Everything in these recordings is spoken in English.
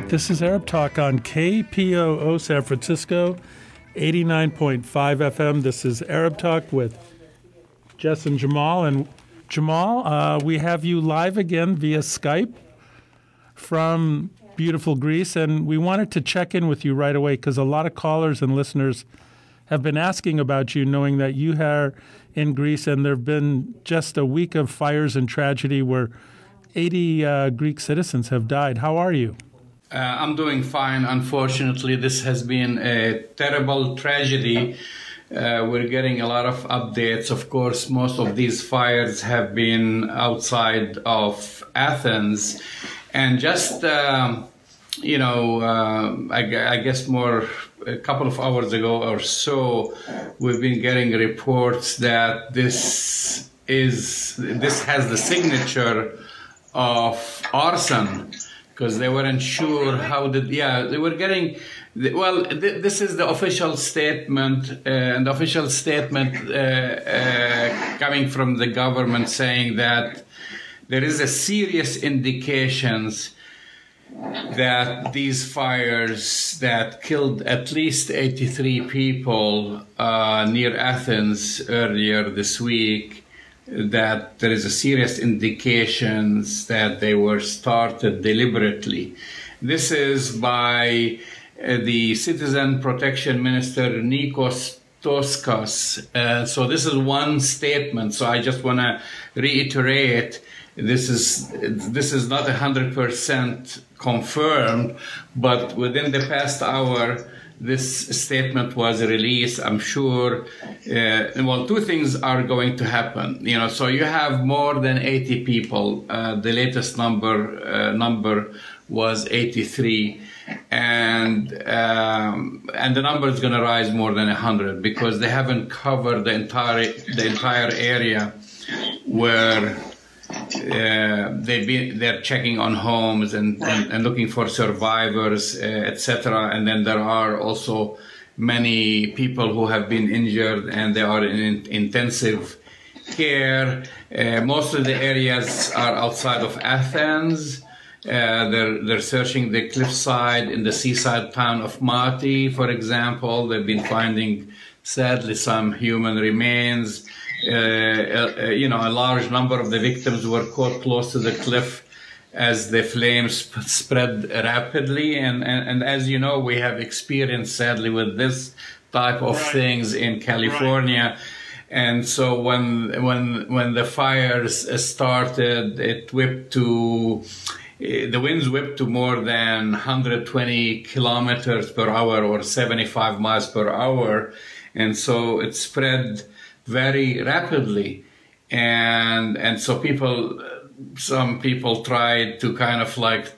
right, this is Arab Talk on KPOO San Francisco, 89.5 FM. This is Arab Talk with Jess and Jamal. And Jamal, we have you live again via Skype from beautiful Greece. And we wanted to check in with you right away because a lot of callers and listeners have been asking about you, knowing that you are in Greece. And there have been just a week of fires and tragedy where 80 Greek citizens have died. How are you? I'm doing fine. Unfortunately, this has been a terrible tragedy. We're getting a lot of updates. Of course, most of these fires have been outside of Athens. And just, I guess more a couple of hours ago or so, we've been getting reports that this has the signature of arson, because they weren't sure this is the official statement, and the official statement coming from the government saying that there is a serious indications that these fires that killed at least 83 people near Athens earlier this week, that there is a serious indications that they were started deliberately. This is by the Citizen Protection Minister Nikos Toskas. So this is one statement. So I just want to reiterate, this is not 100% confirmed, but within the past hour, this statement was released. I'm sure, two things are going to happen. So you have more than 80 people. The latest number was 83, and the number is going to rise more than 100 because they haven't covered the entire area where they're checking on homes and looking for survivors, etc. And then there are also many people who have been injured and they are in intensive care. Most of the areas are outside of Athens. They're searching the cliffside in the seaside town of Mati, for example. They've been finding, sadly, some human remains. A large number of the victims were caught close to the cliff as the flames spread rapidly. And as you know, we have experience, sadly, with this type of things in California. Right. And so when the fires started, the winds whipped to more than 120 kilometers per hour or 75 miles per hour. And so it spread very rapidly, and so some people tried to kind of like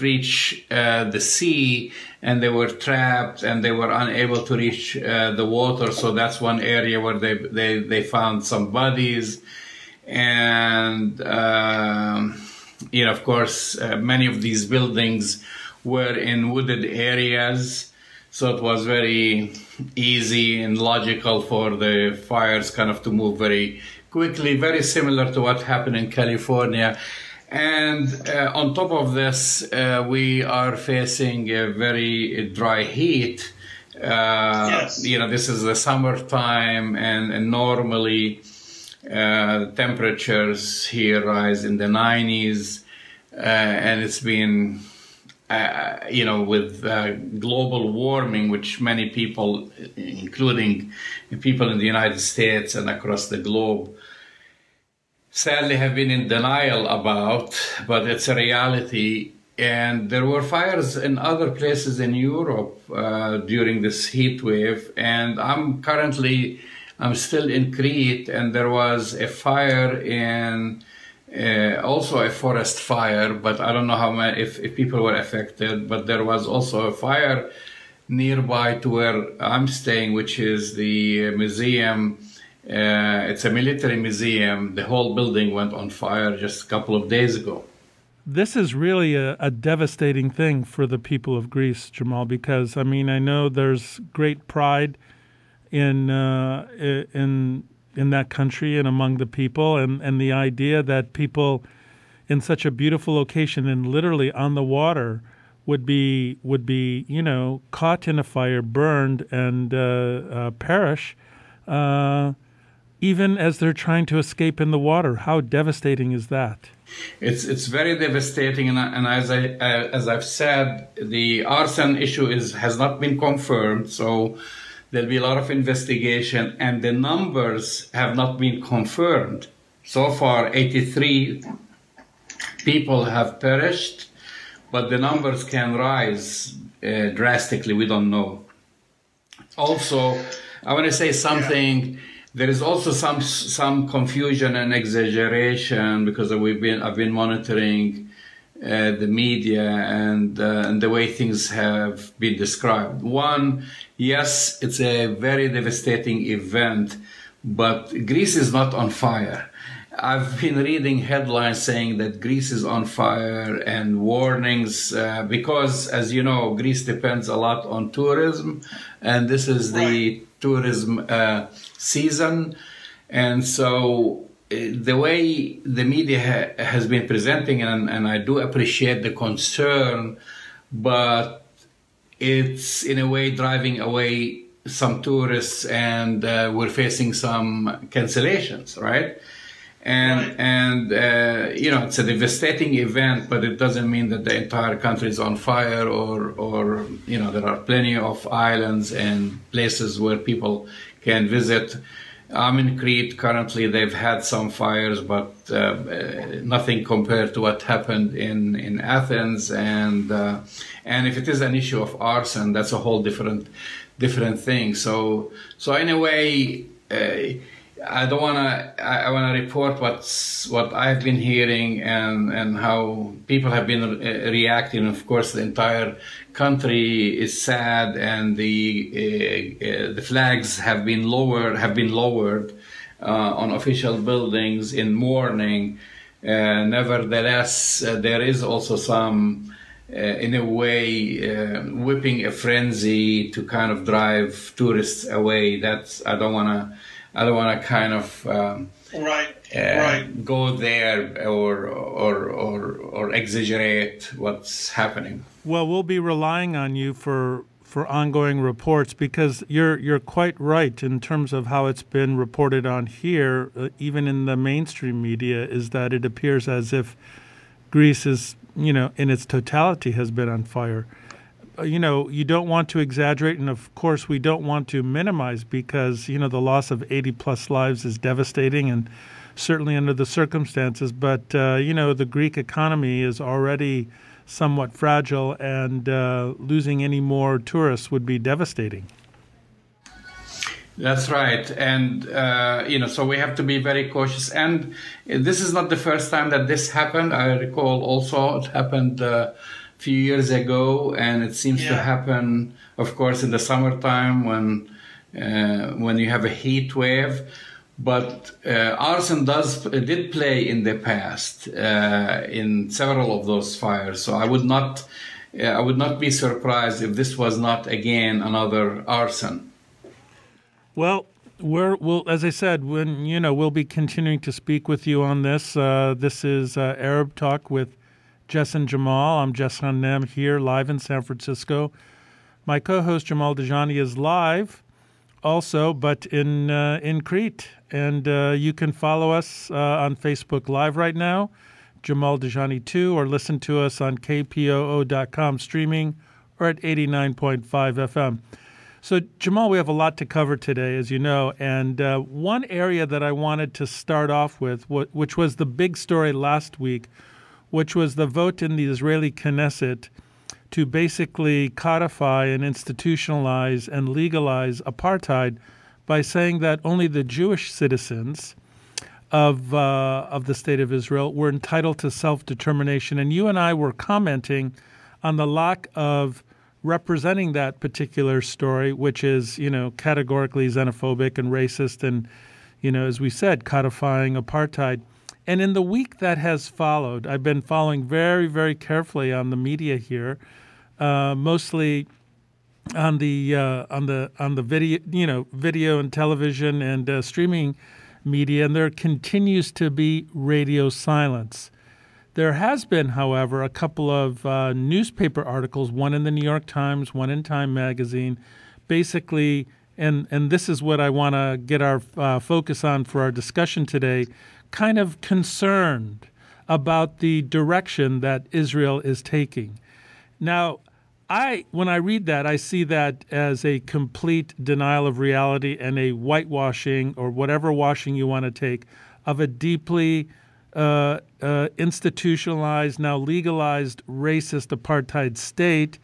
reach the sea, and they were trapped and they were unable to reach the water. So that's one area where they found some bodies, and of course many of these buildings were in wooded areas. So it was very easy and logical for the fires kind of to move very quickly, very similar to what happened in California. And on top of this, we are facing a very dry heat. Yes. This is the summertime, and normally temperatures here rise in the 90s, and it's been... with global warming, which many people, including people in the United States and across the globe, sadly have been in denial about, but it's a reality. And there were fires in other places in Europe during this heat wave. And I'm still in Crete, and there was a fire in... also a forest fire, but I don't know how many, if people were affected, but there was also a fire nearby to where I'm staying, which is the museum. It's a military museum. The whole building went on fire just a couple of days ago. This is really a devastating thing for the people of Greece, Jamal, because, I know there's great pride in that country and among the people, and the idea that people in such a beautiful location and literally on the water would be you know, caught in a fire, burned, and perish, even as they're trying to escape in the water. How devastating is that? It's very devastating, and as I've said, the arson issue has not been confirmed, so there'll be a lot of investigation, and the numbers have not been confirmed. So far, 83 people have perished, but the numbers can rise drastically. We don't know. Also, I want to say something. There is also some confusion and exaggeration, because I've been monitoring the media and the way things have been described. One, yes, it's a very devastating event, but Greece is not on fire. I've been reading headlines saying that Greece is on fire, and warnings, because, as you know, Greece depends a lot on tourism, and this is the tourism season. And so the way the media has been presenting, and I do appreciate the concern, but it's in a way driving away some tourists, and we're facing some cancellations, right? And you know, it's a devastating event, but it doesn't mean that the entire country is on fire, or you know, there are plenty of islands and places where people can visit. I'm in Crete currently. They've had some fires, but nothing compared to what happened in Athens. And if it is an issue of arson, that's a whole different thing. So in a way, I don't want to. I want to report what I've been hearing and how people have been reacting. Of course, the entire country is sad, and the flags have been lowered on official buildings in mourning. Nevertheless, there is also some, in a way, whipping a frenzy to kind of drive tourists away. I don't want to kind of go there or exaggerate what's happening. Well, we'll be relying on you for ongoing reports, because you're quite right in terms of how it's been reported on here, even in the mainstream media, is that it appears as if Greece is, you know, in its totality has been on fire. You know, you don't want to exaggerate, and of course we don't want to minimize, because, you know, the loss of 80-plus lives is devastating, and certainly under the circumstances. But, you know, the Greek economy is already somewhat fragile, and losing any more tourists would be devastating. That's right. And, you know, so we have to be very cautious. And this is not the first time that this happened. I recall also it happened few years ago, and it seems to happen, of course, in the summertime when you have a heat wave. But arson did play in the past in several of those fires. So I would not be surprised if this was not again another arson. Well, we'll, as I said, when you know, we'll be continuing to speak with you on this. This is Arab Talk with Jess and Jamal. I'm Jess Hanem here live in San Francisco. My co-host Jamal Dajani is live also, but in Crete. And you can follow us on Facebook Live right now, Jamal Dajani 2, or listen to us on kpoo.com streaming or at 89.5 FM. So, Jamal, we have a lot to cover today, as you know. And one area that I wanted to start off with, which was the big story last week, which was the vote in the Israeli Knesset to basically codify and institutionalize and legalize apartheid by saying that only the Jewish citizens of the State of Israel were entitled to self-determination. And you and I were commenting on the lack of representing that particular story, which is, you know, categorically xenophobic and racist and, you know, as we said, codifying apartheid. And in the week that has followed, I've been following very, very carefully on the media here, mostly on the video, you know, video and television and streaming media. And there continues to be radio silence. There has been, however, a couple of newspaper articles, one in the New York Times, one in Time Magazine, basically, and this is what I want to get our focus on for our discussion today, kind of concerned about the direction that Israel is taking. Now, when I read that, I see that as a complete denial of reality and a whitewashing, or whatever washing you want to take, of a deeply institutionalized, now legalized, racist apartheid state.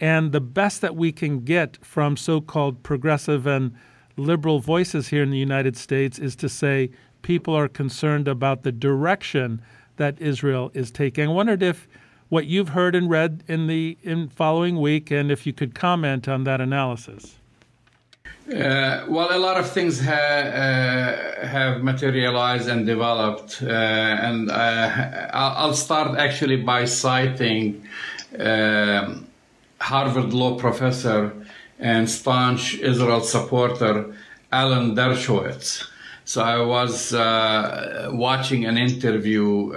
And the best that we can get from so-called progressive and liberal voices here in the United States is to say people are concerned about the direction that Israel is taking. I wondered if what you've heard and read in the following week, and if you could comment on that analysis. Well, a lot of things have materialized and developed, and I'll start actually by citing Harvard law professor and staunch Israel supporter Alan Dershowitz. So I was watching an interview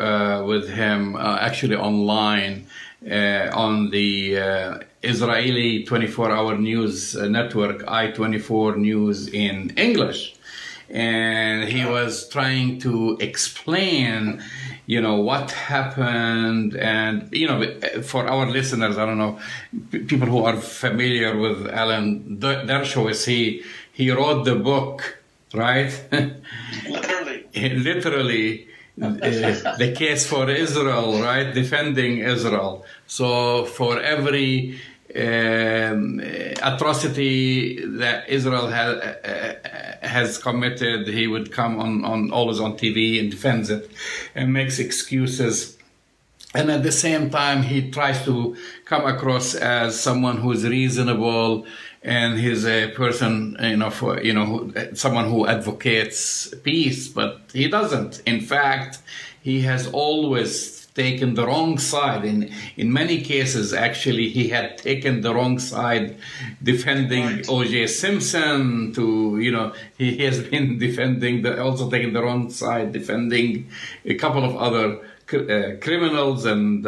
with him, actually online, on the Israeli 24-hour news network, I-24 News in English. And he was trying to explain, you know, what happened. And, you know, for our listeners, I don't know, people who are familiar with Alan Dershowitz, he wrote the book, right? Literally, the case for Israel, right? Defending Israel. So for every atrocity that Israel has committed, he would come on always on TV and defends it and makes excuses. And at the same time, he tries to come across as someone who is reasonable, and he's a person, someone who advocates peace, but he doesn't. In fact, he has always taken the wrong side. In many cases, actually, he had taken the wrong side, defending O.J. Simpson. He has been defending, also taking the wrong side, defending a couple of other criminals, and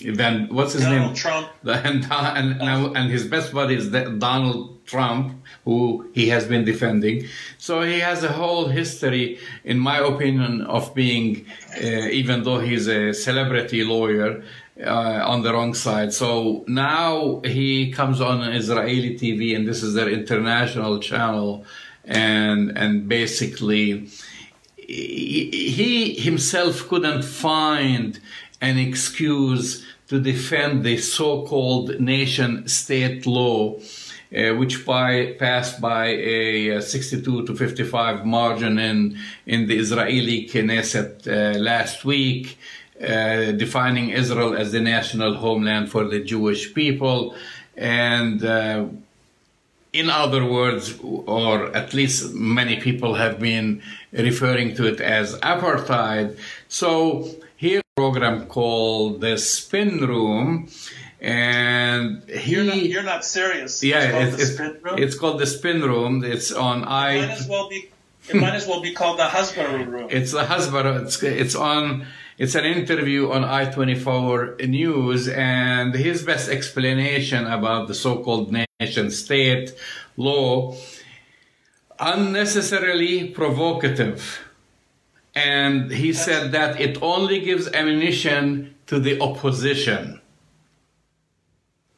then what's his name? Donald Trump. And his best buddy is Donald Trump, who he has been defending. So he has a whole history, in my opinion, of being, even though he's a celebrity lawyer, on the wrong side. So now he comes on Israeli TV, and this is their international channel, and basically, he himself couldn't find an excuse to defend the so-called nation-state law, which passed by a 62 to 55 margin in the Israeli Knesset last week, defining Israel as the national homeland for the Jewish people. And in other words, or at least many people have been referring to it as apartheid. So here a program called The Spin Room, and you're not serious. Yeah, it's called The Spin Room. It's on It might as well be called the Hasbara Room. It's the Hasbara. It's an interview on I-24 News, and his best explanation about the so-called nation-state law, unnecessarily provocative. And he said that it only gives ammunition to the opposition.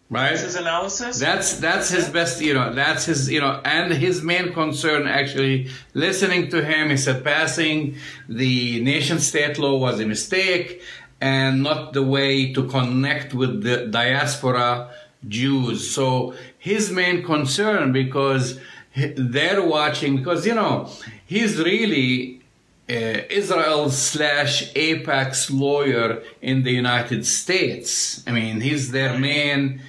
Right? That's his analysis? That's his best, and his main concern, actually, listening to him, he said passing the nation-state law was a mistake and not the way to connect with the diaspora Jews. So his main concern, because they're watching, because, he's really Israel / Apex lawyer in the United States. I mean, he's their main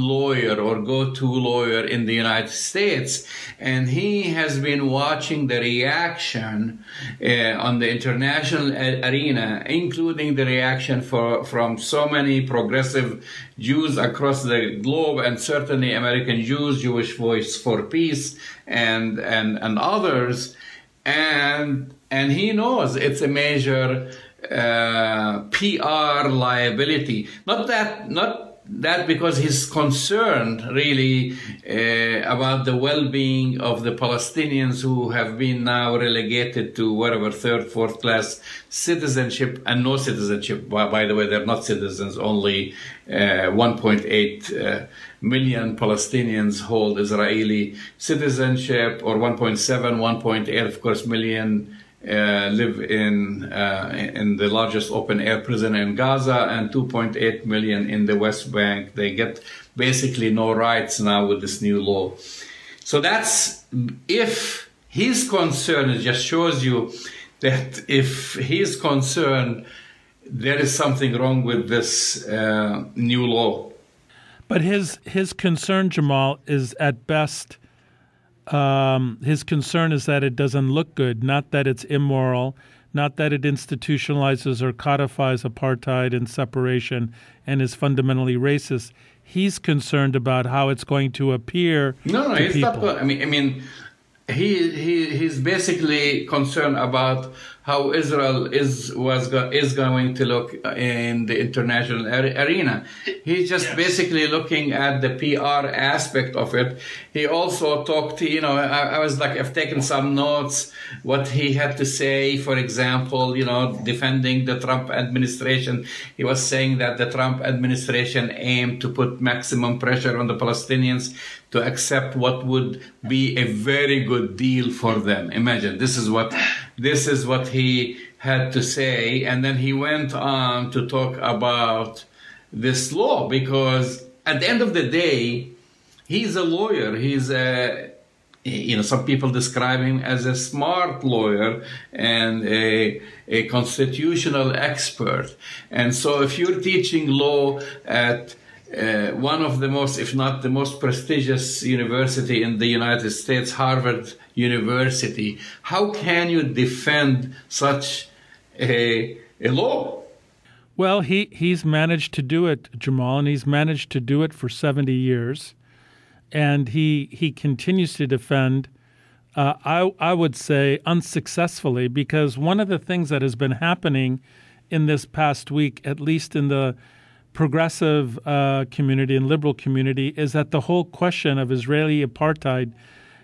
lawyer or go-to lawyer in the United States, and he has been watching the reaction on the international arena, including the reaction from so many progressive Jews across the globe, and certainly American Jews, Jewish Voice for Peace, and others, and he knows it's a major PR liability. Not that because he's concerned really about the well-being of the Palestinians who have been now relegated to whatever third, fourth class citizenship and no citizenship. By the way, they're not citizens. Only 1.8 million Palestinians hold Israeli citizenship, or 1.7, 1.8, of course, million live in the largest open-air prison in Gaza, and 2.8 million in the West Bank. They get basically no rights now with this new law. So that's, if he's concerned, it just shows you that if he's concerned, there is something wrong with this new law. But his concern, Jamal, is at best... his concern is that it doesn't look good, not that it's immoral, not that it institutionalizes or codifies apartheid and separation and is fundamentally racist. He's concerned about how it's going to appear. No, he's not. I mean, he's basically concerned about how Israel is going to look in the international arena. He's just basically looking at the PR aspect of it. He also talked, I was like, I've taken some notes, what he had to say, for example, defending the Trump administration. He was saying that the Trump administration aimed to put maximum pressure on the Palestinians to accept what would be a very good deal for them. Imagine, this is what he had to say. And then he went on to talk about this law, because at the end of the day, he's a lawyer. He's some people describe him as a smart lawyer and a constitutional expert. And so if you're teaching law at one of the most, if not the most prestigious university in the United States, Harvard University, how can you defend such a law? Well, he's managed to do it, Jamal, and he's managed to do it for 70 years. And he continues to defend, I would say, unsuccessfully, because one of the things that has been happening in this past week, at least in the progressive community and liberal community, is that the whole question of Israeli apartheid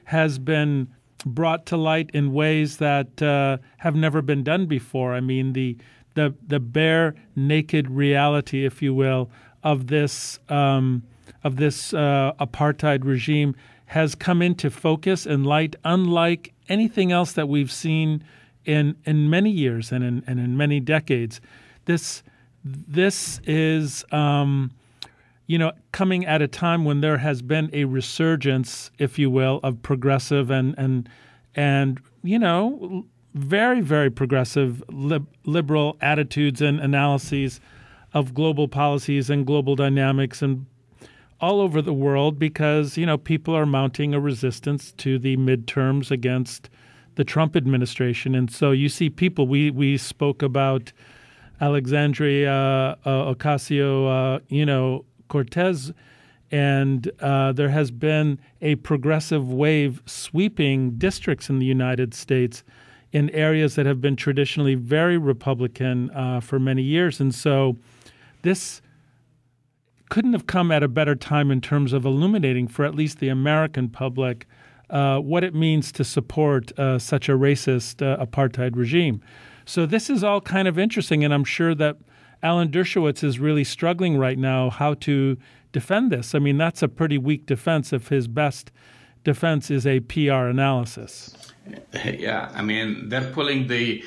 has been brought to light in ways that have never been done before. I mean, the bare naked reality, if you will, of this apartheid regime has come into focus and light, unlike anything else that we've seen in many years and in many decades. This is, coming at a time when there has been a resurgence, if you will, of progressive and very, very progressive liberal attitudes and analyses of global policies and global dynamics and all over the world, because, people are mounting a resistance to the midterms against the Trump administration. And so you see people, we spoke about Alexandria Ocasio, Cortez, and there has been a progressive wave sweeping districts in the United States in areas that have been traditionally very Republican for many years. And so this couldn't have come at a better time in terms of illuminating for at least the American public what it means to support such a racist apartheid regime. So this is all kind of interesting, and I'm sure that Alan Dershowitz is really struggling right now how to defend this. I mean, that's a pretty weak defense if his best defense is a PR analysis. Yeah, I mean, they're pulling the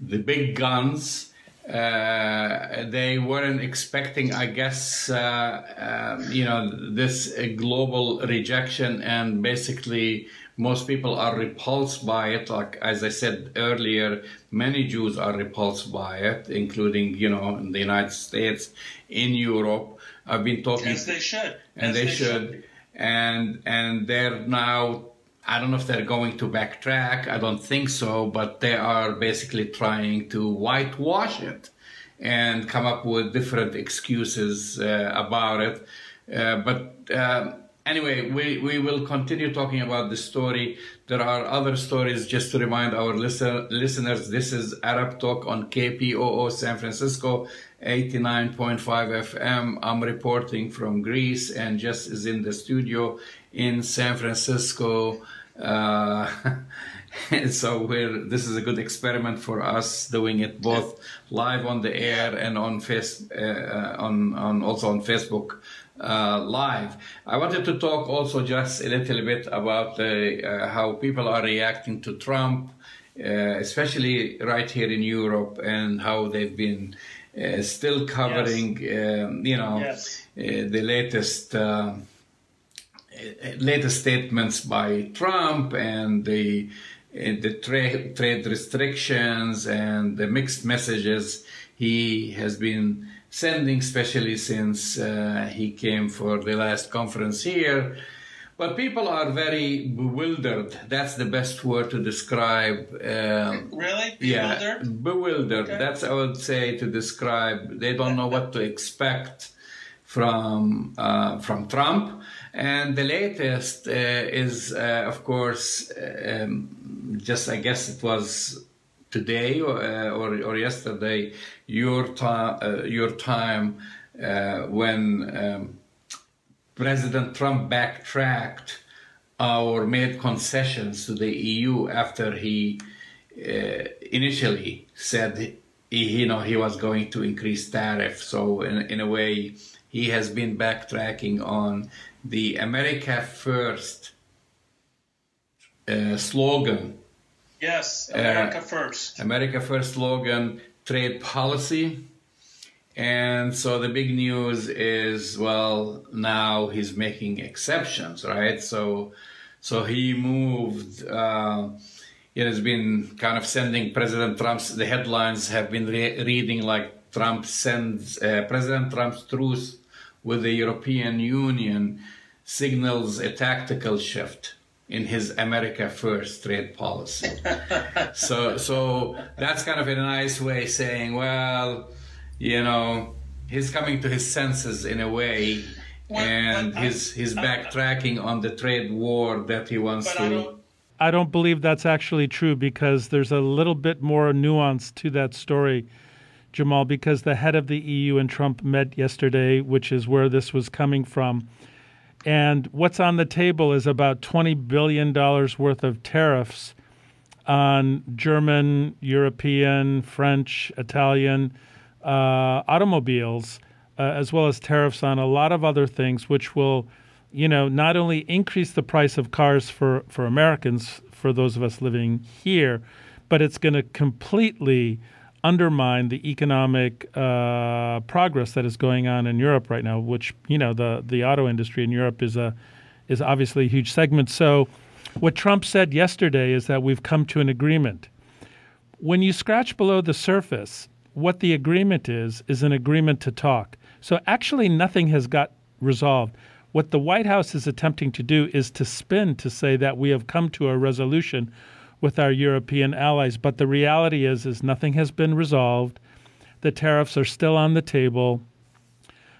big guns. They weren't expecting, I guess, this global rejection, and basically most people are repulsed by it. Like, as I said earlier, many Jews are repulsed by it, including, in the United States, in Europe. I've been talking... Yes, they should. And they should. And they're now... I don't know if they're going to backtrack. I don't think so. But they are basically trying to whitewash it and come up with different excuses about it. But... Anyway, we will continue talking about this story. There are other stories. Just to remind our listeners, this is Arab Talk on KPOO San Francisco, 89.5 FM. I'm reporting from Greece, and Jess is in the studio in San Francisco. So this is a good experiment for us, doing it both live on the air and on also on Facebook live. I wanted to talk also just a little bit about how people are reacting to Trump, especially right here in Europe, and how they've been still covering, the latest statements by Trump and the trade restrictions and the mixed messages he has been sending, especially since he came for the last conference here. But people are very bewildered. That's the best word to describe. Really? Bewildered? Yeah, bewildered. Okay. That's, I would say, to describe. They don't know what to expect from Trump. And the latest is, of course, just I guess it was today or yesterday, your time when President Trump backtracked or made concessions to the EU after he initially said he was going to increase tariffs. So in a way, he has been backtracking on the America First slogan. Yes, America First. America First slogan, trade policy. And so the big news is, well, now he's making exceptions, right? So he moved. It has been kind of sending President Trump's. The headlines have been reading like Trump sends President Trump's truce with the European Union signals a tactical shift in his America First trade policy. so that's kind of a nice way saying, well, he's coming to his senses in a way, and he's backtracking on the trade war that he wants to. I don't believe that's actually true, because there's a little bit more nuance to that story, Jamal, because the head of the EU and Trump met yesterday, which is where this was coming from. And what's on the table is about $20 billion worth of tariffs on German, European, French, Italian automobiles, as well as tariffs on a lot of other things, which will, not only increase the price of cars for Americans, for those of us living here, but it's going to completely undermine the economic progress that is going on in Europe right now, which, the auto industry in Europe is obviously a huge segment. So what Trump said yesterday is that we've come to an agreement. When you scratch below the surface, what the agreement is an agreement to talk. So actually nothing has got resolved. What the White House is attempting to do is to spin to say that we have come to a resolution with our European allies. But the reality is nothing has been resolved. The tariffs are still on the table.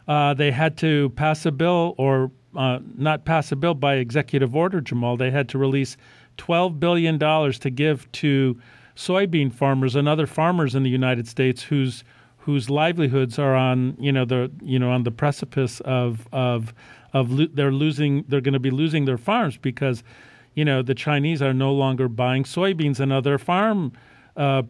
They had to pass a bill, or not pass a bill, by executive order, Jamal. They had to release $12 billion to give to soybean farmers and other farmers in the United States whose livelihoods are on on the precipice they're going to be losing their farms, because the Chinese are no longer buying soybeans and other farm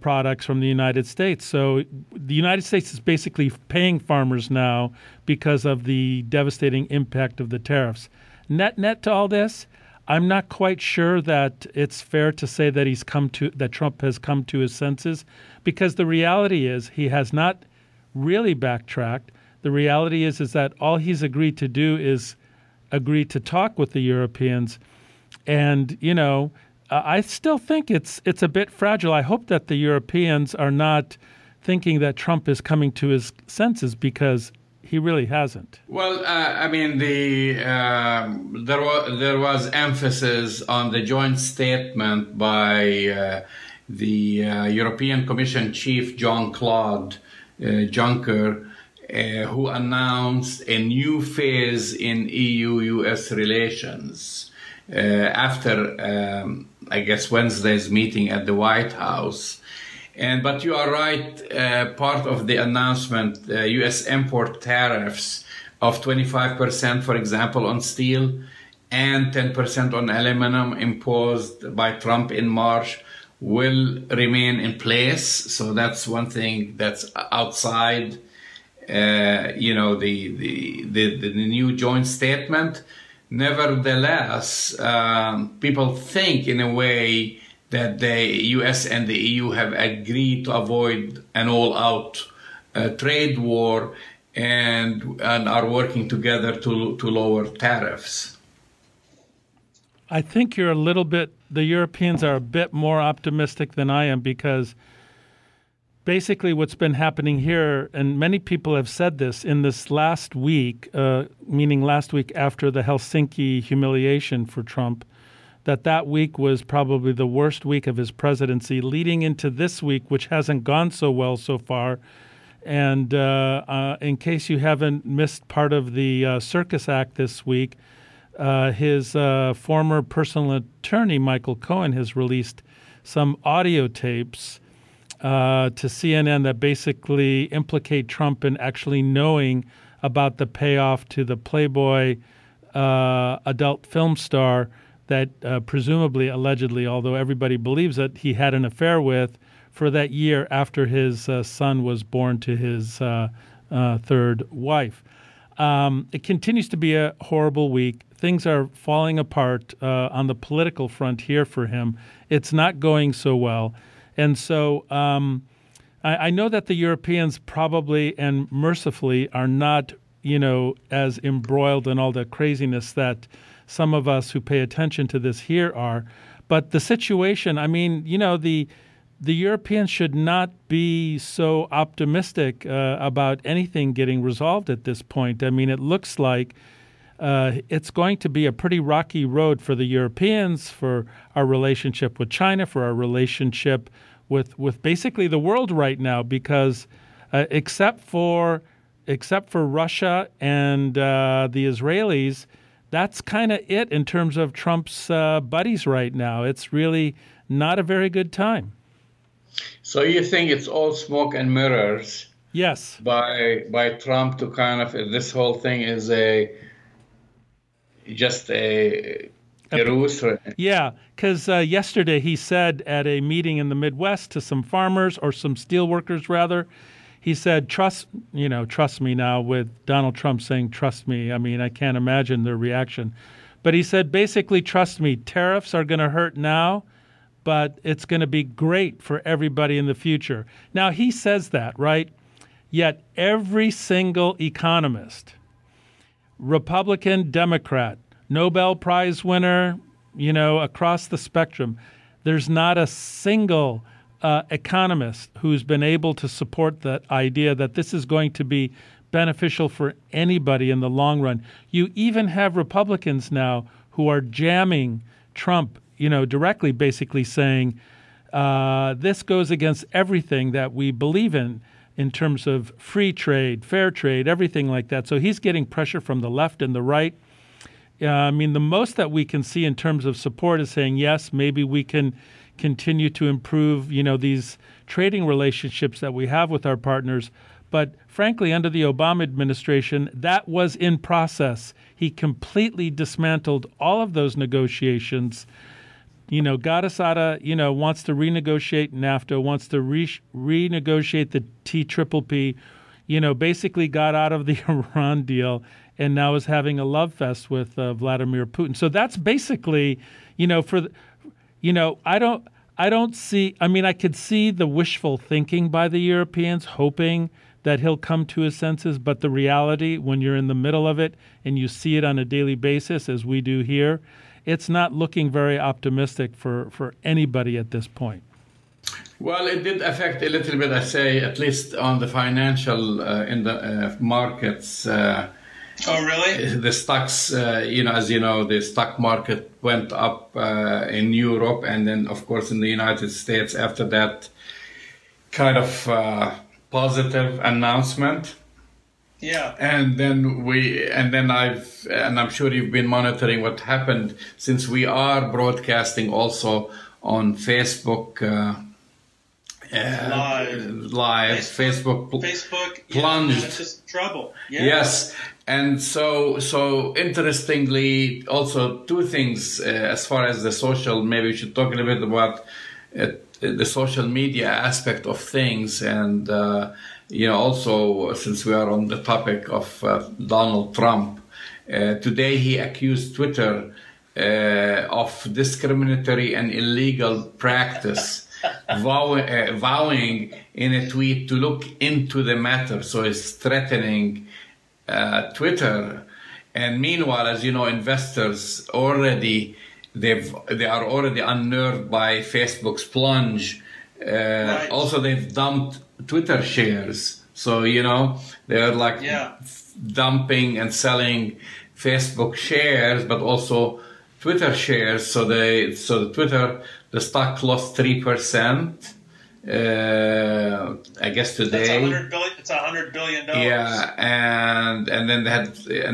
products from the United States. So the United States is basically paying farmers now because of the devastating impact of the tariffs. Net to all this, I'm not quite sure that it's fair to say that Trump has come to his senses, because the reality is he has not really backtracked. The reality is that all he's agreed to do is agree to talk with the Europeans. And, I still think it's a bit fragile. I hope that the Europeans are not thinking that Trump is coming to his senses, because he really hasn't. Well, there was emphasis on the joint statement by the European Commission chief Jean-Claude Juncker who announced a new phase in EU-US relations after, I guess, Wednesday's meeting at the White House. But you are right, part of the announcement, US import tariffs of 25%, for example, on steel and 10% on aluminum imposed by Trump in March will remain in place. So that's one thing that's outside, you know, the new joint statement. Nevertheless, people think in a way that the U.S. and the EU have agreed to avoid an all-out trade war and are working together to lower tariffs. I think you're a little bit, the Europeans are a bit more optimistic than I am, because basically what's been happening here, and many people have said this in this last week, meaning last week after the Helsinki humiliation for Trump, that that week was probably the worst week of his presidency, leading into this week, which hasn't gone so well so far. And in case you haven't missed part of the circus act this week, his former personal attorney, Michael Cohen, has released some audio tapes to CNN that basically implicate Trump in actually knowing about the payoff to the Playboy adult film star that presumably, allegedly, although everybody believes it, he had an affair with for that year after his son was born to his third wife. It continues to be a horrible week. Things are falling apart on the political front here for him. It's not going so well. And so I know that the Europeans probably and mercifully are not, you know, as embroiled in all the craziness that some of us who pay attention to this here are. But the situation, I mean, you know, the Europeans should not be so optimistic about anything getting resolved at this point. I mean, it looks like it's going to be a pretty rocky road for the Europeans, for our relationship with China, for our relationship with basically the world right now, because except for Russia and the Israelis, that's kind of it in terms of Trump's buddies right now. It's really not a very good time. So you think it's all smoke and mirrors? Yes. By Trump to kind of, this whole thing is just a ruse. Yeah, because yesterday he said at a meeting in the Midwest to some farmers, or some steel workers rather, he said, trust me now, with Donald Trump saying, trust me. I mean, I can't imagine their reaction. But he said, basically, trust me, tariffs are going to hurt now, but it's going to be great for everybody in the future. Now, he says that, right? Yet every single economist, Republican, Democrat, Nobel Prize winner, you know, across the spectrum, there's not a single economist who's been able to support that idea that this is going to be beneficial for anybody in the long run. You even have Republicans now who are jamming Trump, you know, directly, basically saying this goes against everything that we believe in terms of free trade, fair trade, everything like that. So he's getting pressure from the left and the right. I mean, the most that we can see in terms of support is saying, yes, maybe we can continue to improve, you know, these trading relationships that we have with our partners. But frankly, under the Obama administration, that was in process. He completely dismantled all of those negotiations. You know, Gaddis-Adda, you know, wants to renegotiate NAFTA, wants to renegotiate the TPPP, you know, basically got out of the Iran deal, and now is having a love fest with Vladimir Putin. So that's basically, you know, for the, you know, I don't see, I mean, I could see the wishful thinking by the Europeans, hoping that he'll come to his senses. But the reality, when you're in the middle of it and you see it on a daily basis, as we do here, it's not looking very optimistic for anybody at this point. Well, it did affect a little bit, I say, at least on the financial in the markets. Oh, really? The stocks, you know, as you know, the stock market went up in Europe, and then, of course, in the United States after that kind of positive announcement. Yeah. And then I'm sure you've been monitoring what happened, since we are broadcasting also on Facebook live. Facebook plunged. Yeah, it's just trouble. Yeah. Yes. And so interestingly, also two things as far as the social. Maybe we should talk a little bit about the social media aspect of things, and also since we are on the topic of Donald Trump, today he accused Twitter of discriminatory and illegal practice, vowing in a tweet to look into the matter. So it's threatening Twitter. And meanwhile, as you know, investors are already unnerved by Facebook's plunge. Right. Also, they've dumped Twitter shares. So, they're like dumping and selling Facebook shares, but also Twitter shares. So the stock lost 3%. I guess today. It's $100 billion. Yeah, and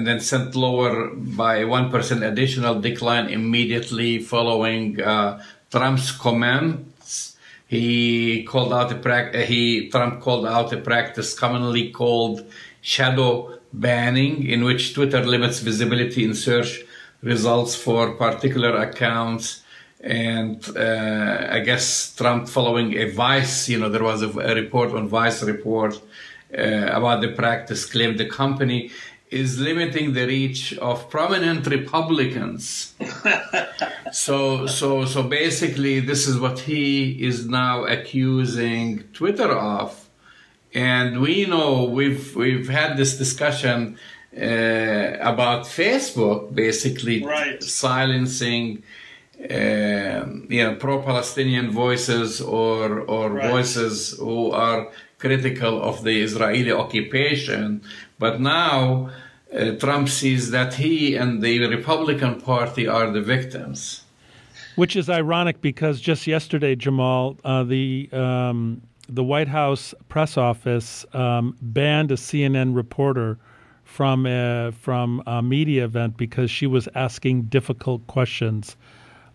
then sent lower by 1% additional decline immediately following Trump's comments. Trump called out a practice commonly called shadow banning, in which Twitter limits visibility in search results for particular accounts. And I guess Trump, following a Vice, there was a report on Vice report about the practice, claimed the company is limiting the reach of prominent Republicans. So basically, this is what he is now accusing Twitter of. And we know we've had this discussion about Facebook basically silencing. Pro-Palestinian voices or voices who are critical of the Israeli occupation. But now Trump sees that he and the Republican Party are the victims. Which is ironic, because just yesterday, Jamal, the White House press office banned a CNN reporter from a media event because she was asking difficult questions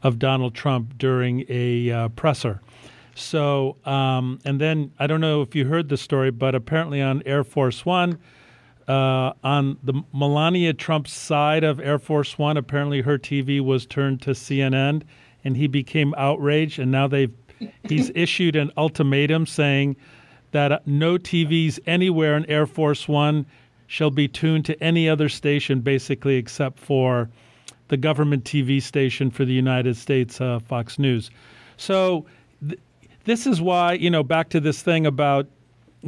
of Donald Trump during a presser. So, and then I don't know if you heard the story, but apparently on Air Force One, on the Melania Trump's side of Air Force One, apparently her TV was turned to CNN, and he became outraged. And now he's issued an ultimatum saying that no TVs anywhere in Air Force One shall be tuned to any other station, basically, except for the government TV station for the United States, Fox News. So this is why, back to this thing about,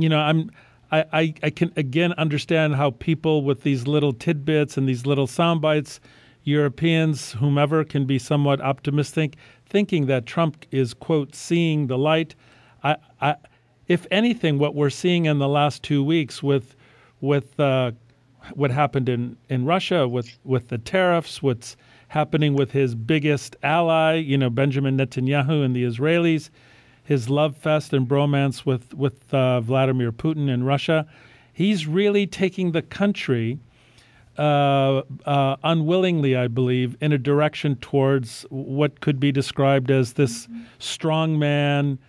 I can again understand how people with these little tidbits and these little sound bites, Europeans, whomever, can be somewhat optimistic, thinking that Trump is, quote, seeing the light. If anything, what we're seeing in the last 2 weeks with what happened in Russia with the tariffs, what's happening with his biggest ally, Benjamin Netanyahu and the Israelis, his love fest and bromance with Vladimir Putin in Russia. He's really taking the country unwillingly, I believe, in a direction towards what could be described as this strong man,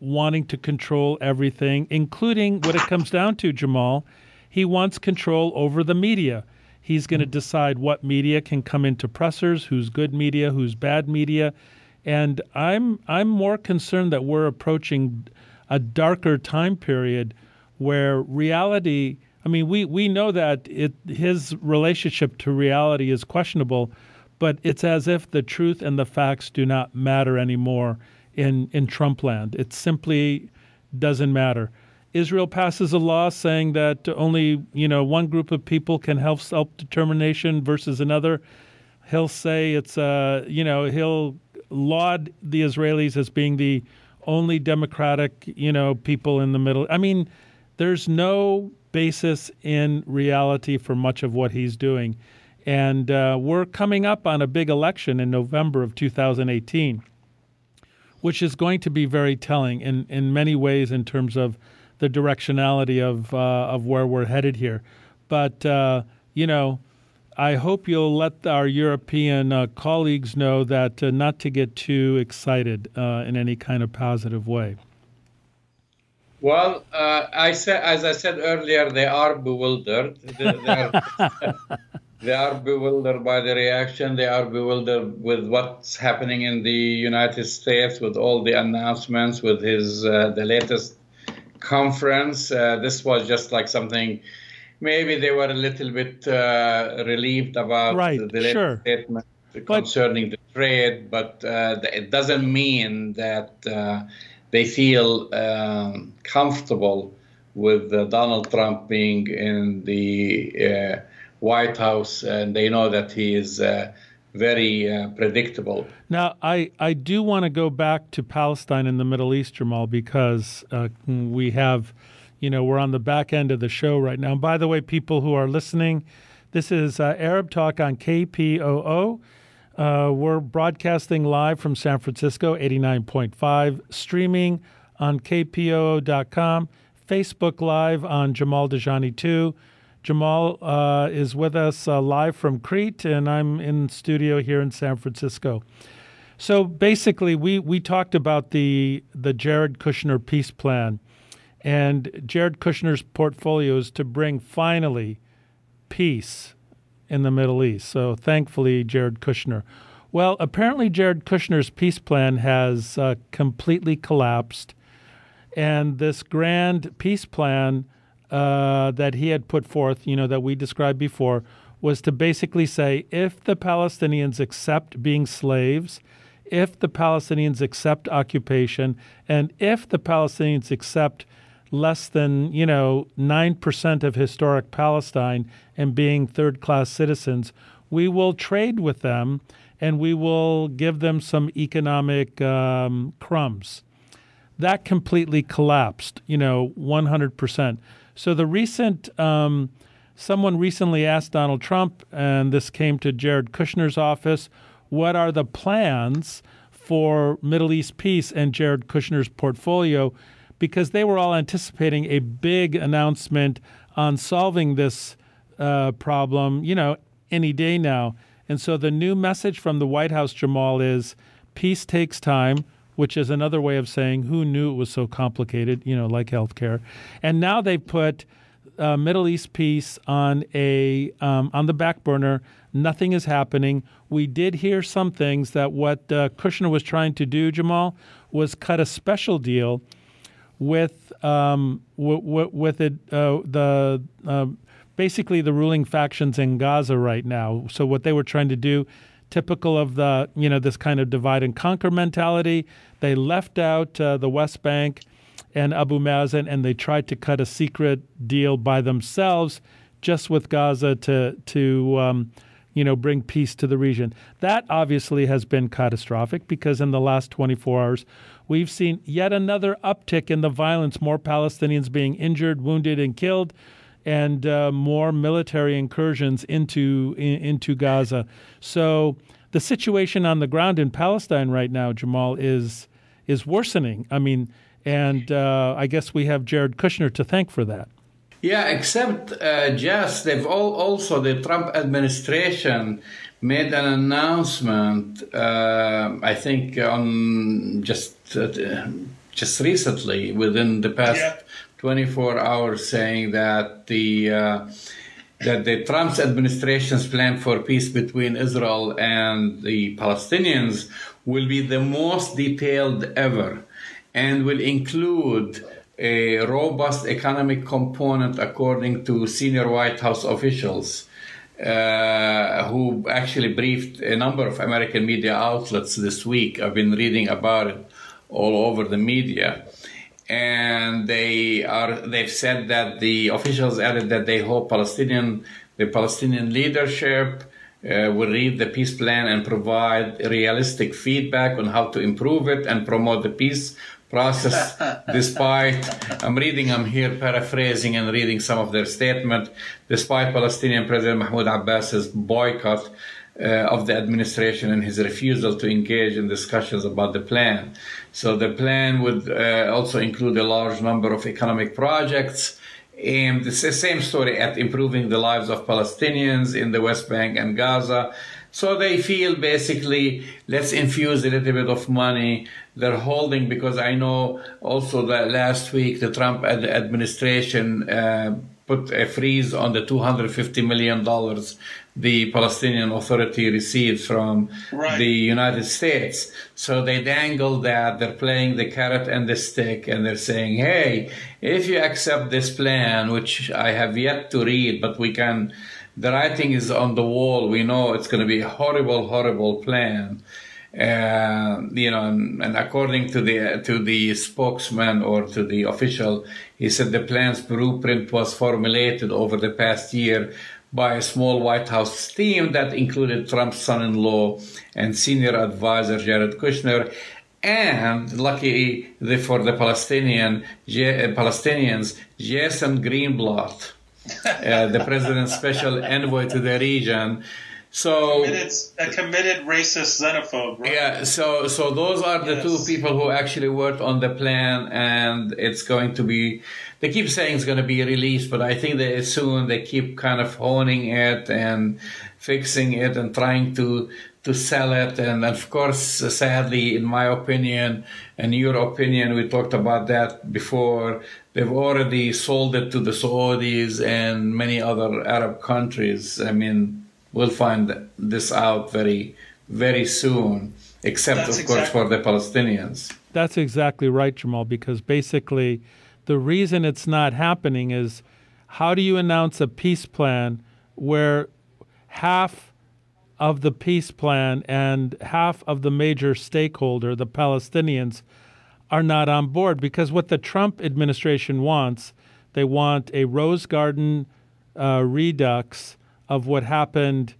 wanting to control everything, including what it comes down to, Jamal. He wants control over the media. He's going to decide what media can come into pressers, who's good media, who's bad media. And I'm more concerned that we're approaching a darker time period where reality, I mean, we know that his relationship to reality is questionable, but it's as if the truth and the facts do not matter anymore in Trump land. It simply doesn't matter. Israel passes a law saying that only, one group of people can have self-determination versus another. He'll say he'll laud the Israelis as being the only democratic, people in the middle. I mean, there's no basis in reality for much of what he's doing. And we're coming up on a big election in November of 2018, which is going to be very telling in many ways in terms of the directionality of where we're headed here. But, you know, I hope you'll let our European colleagues know that not to get too excited in any kind of positive way. Well, as I said earlier, they are bewildered. They are bewildered by the reaction. They are bewildered with what's happening in the United States, with all the announcements, with his the latest conference. This was just like something. Maybe they were a little bit relieved about the latest statement concerning the trade, but it doesn't mean that they feel comfortable with Donald Trump being in the White House, and they know that he is very predictable. Now, I do want to go back to Palestine and the Middle East, Jamal, because we have... You know, we're on the back end of the show right now. And by the way, people who are listening, this is Arab Talk on KPOO. We're broadcasting live from San Francisco, 89.5, streaming on kpoo.com, Facebook Live on Jamal Dajani 2. Jamal is with us live from Crete, and I'm in studio here in San Francisco. So basically, we talked about the Jared Kushner peace plan. And Jared Kushner's portfolio is to bring, finally, peace in the Middle East. So thankfully, Jared Kushner. Well, apparently Jared Kushner's peace plan has completely collapsed. And this grand peace plan that he had put forth, you know, that we described before, was to basically say, if the Palestinians accept being slaves, if the Palestinians accept occupation, and if the Palestinians accept less than, you know, 9% of historic Palestine and being third-class citizens, we will trade with them and we will give them some economic crumbs. That completely collapsed, you know, 100%. So the recent, someone recently asked Donald Trump, and this came to Jared Kushner's office, what are the plans for Middle East peace and Jared Kushner's portfolio? Because they were all anticipating a big announcement on solving this problem, you know, any day now. And so the new message from the White House, Jamal, is peace takes time, which is another way of saying who knew it was so complicated, you know, like healthcare. And now they put Middle East peace on a on the back burner. Nothing is happening. We did hear some things that what Kushner was trying to do, Jamal, was cut a special deal with basically the ruling factions in Gaza right now. So what they were trying to do, typical of the, you know, this kind of divide and conquer mentality, they left out the West Bank and Abu Mazen, and they tried to cut a secret deal by themselves just with Gaza to you know, bring peace to the region. That obviously has been catastrophic because in the last 24 hours, we've seen yet another uptick in the violence, more Palestinians being injured, wounded, and killed, and more military incursions into Gaza. So the situation on the ground in Palestine right now, Jamal, is worsening. I mean, and I guess we have Jared Kushner to thank for that. Yeah, except, Jess, they've also the Trump administration made an announcement, I think, on just recently, within the past 24 hours, saying that the Trump's administration's plan for peace between Israel and the Palestinians will be the most detailed ever, and will include a robust economic component, according to senior White House officials who actually briefed a number of American media outlets this week. I've been reading about it all over the media. And they've said that the officials added that they hope the Palestinian leadership will read the peace plan and provide realistic feedback on how to improve it and promote the peace process, despite, I'm paraphrasing and reading some of their statement, despite Palestinian President Mahmoud Abbas's boycott of the administration and his refusal to engage in discussions about the plan. So the plan would also include a large number of economic projects aimed, the same story, at improving the lives of Palestinians in the West Bank and Gaza. So they feel basically, let's infuse a little bit of money. They're holding, because I know also that last week the Trump administration put a freeze on the $250 million the Palestinian Authority received from the United States. So they dangle that, they're playing the carrot and the stick, and they're saying, hey, if you accept this plan, which I have yet to read, but we can, the writing is on the wall, we know it's going to be a horrible, horrible plan. You know, and according to the spokesman or to the official, he said the plan's blueprint was formulated over the past year by a small White House team that included Trump's son-in-law and senior advisor Jared Kushner, and lucky for the Palestinians, Jason Greenblatt, the president's special envoy to the region. So a committed racist xenophobe, right? Yeah, so those are the two people who actually worked on the plan, and it's going to be, they keep saying it's going to be released, but I think they soon, they keep kind of honing it and fixing it and trying to sell it. And of course, sadly, in my opinion and your opinion, we talked about that before, they've already sold it to the Saudis and many other Arab countries. I mean, we'll find this out very, very soon, except, of course, for the Palestinians. That's exactly right, Jamal, because basically the reason it's not happening is, how do you announce a peace plan where half of the peace plan and half of the major stakeholder, the Palestinians, are not on board? Because what the Trump administration wants, they want a Rose Garden redux of what happened,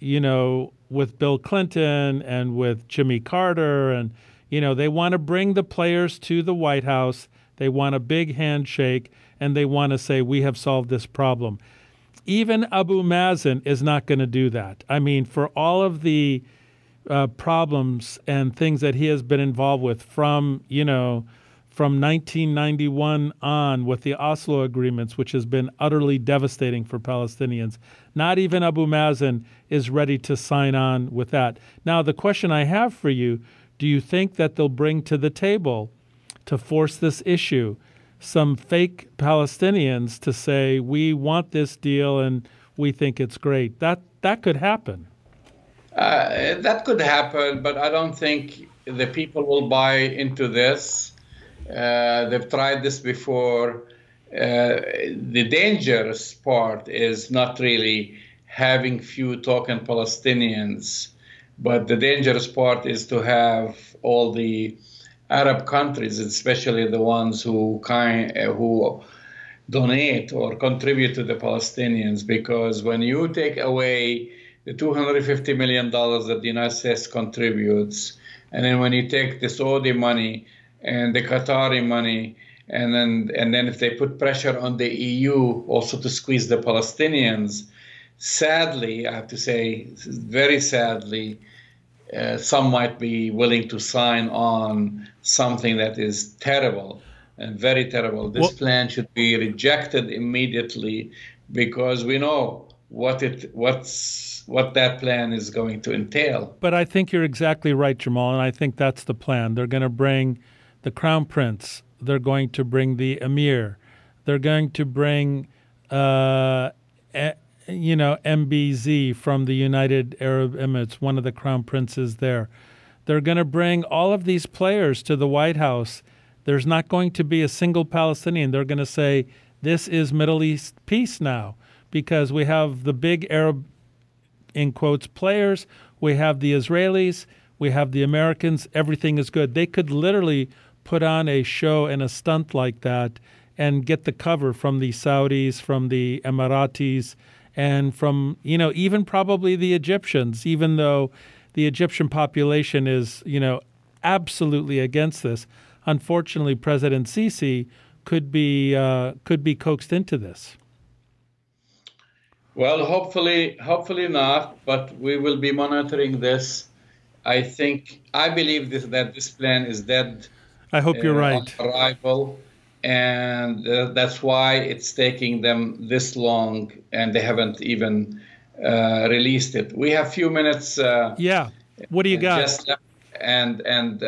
you know, with Bill Clinton and with Jimmy Carter. And, you know, they want to bring the players to the White House. They want a big handshake, and they want to say, we have solved this problem. Even Abu Mazen is not going to do that. I mean, for all of the problems and things that he has been involved with from, you know, from 1991 on with the Oslo agreements, which has been utterly devastating for Palestinians. Not even Abu Mazen is ready to sign on with that. Now, the question I have for you, do you think that they'll bring to the table to force this issue some fake Palestinians to say, we want this deal and we think it's great? That could happen. That could happen, but I don't think the people will buy into this. They've tried this before. The dangerous part is not really having few token Palestinians, but the dangerous part is to have all the Arab countries, especially the ones who donate or contribute to the Palestinians, because when you take away the $250 million that the United States contributes, and then when you take the Saudi money and the Qatari money, and then if they put pressure on the EU also to squeeze the Palestinians, sadly, I have to say, very sadly, some might be willing to sign on something that is terrible and very terrible. This plan should be rejected immediately, because we know what that plan is going to entail. But I think you're exactly right, Jamal, and I think that's the plan. They're going to bring the crown prince, they're going to bring the emir, they're going to bring, MBZ from the United Arab Emirates, one of the crown princes there. They're going to bring all of these players to the White House. There's not going to be a single Palestinian. They're going to say, this is Middle East peace now, because we have the big Arab, in quotes, players, we have the Israelis, we have the Americans, everything is good. They could literally put on a show and a stunt like that and get the cover from the Saudis, from the Emiratis, and from, you know, even probably the Egyptians, even though the Egyptian population is, you know, absolutely against this. Unfortunately, President Sisi could be coaxed into this. Well, hopefully not, but we will be monitoring this. I believe that this plan is dead. I hope you're right. On arrival, and that's why it's taking them this long, and they haven't even released it. We have few minutes. Yeah. What do you got? Just left, and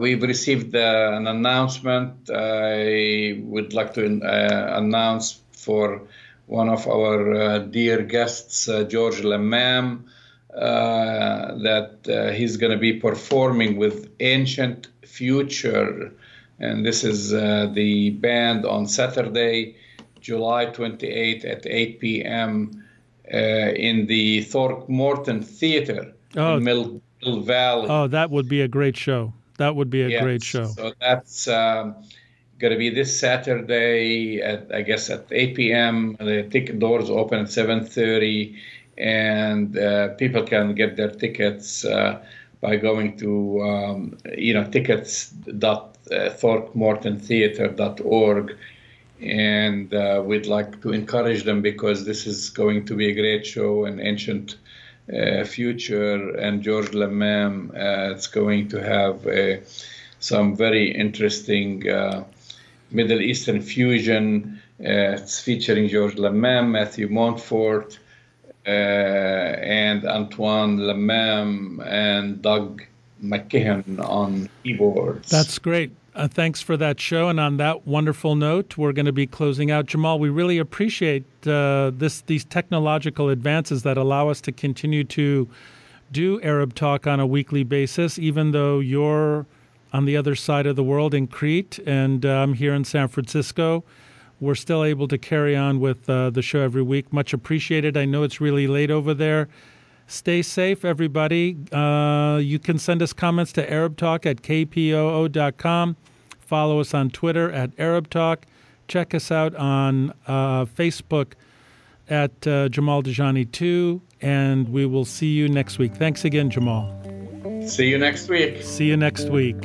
we've received an announcement. I would like to announce for one of our dear guests, George Lammam, that he's going to be performing with Ancient Future. And this is the band on Saturday, July 28 at 8 p.m. In the Throckmorton Theater in Mill Valley. Oh, that would be a great show. That would be a great show. So that's going to be this Saturday, at 8 p.m. The ticket doors open at 7:30. And people can get their tickets by going to tickets.throckmortontheater.org, and we'd like to encourage them because this is going to be a great show, an Ancient Future, and George Lammam. It's going to have some very interesting Middle Eastern fusion. It's featuring George Lammam, Matthew Montfort, and Antoine Lammam and Doug McKeon on keyboards. That's great. Thanks for that show. And on that wonderful note, we're going to be closing out. Jamal, we really appreciate these technological advances that allow us to continue to do Arab Talk on a weekly basis, even though you're on the other side of the world in Crete and I'm here in San Francisco. We're still able to carry on with the show every week. Much appreciated. I know it's really late over there. Stay safe, everybody. You can send us comments to arabtalk@kpoo.com. Follow us on Twitter @ArabTalk. Check us out on Facebook at Jamal Dajani 2. And we will see you next week. Thanks again, Jamal. See you next week.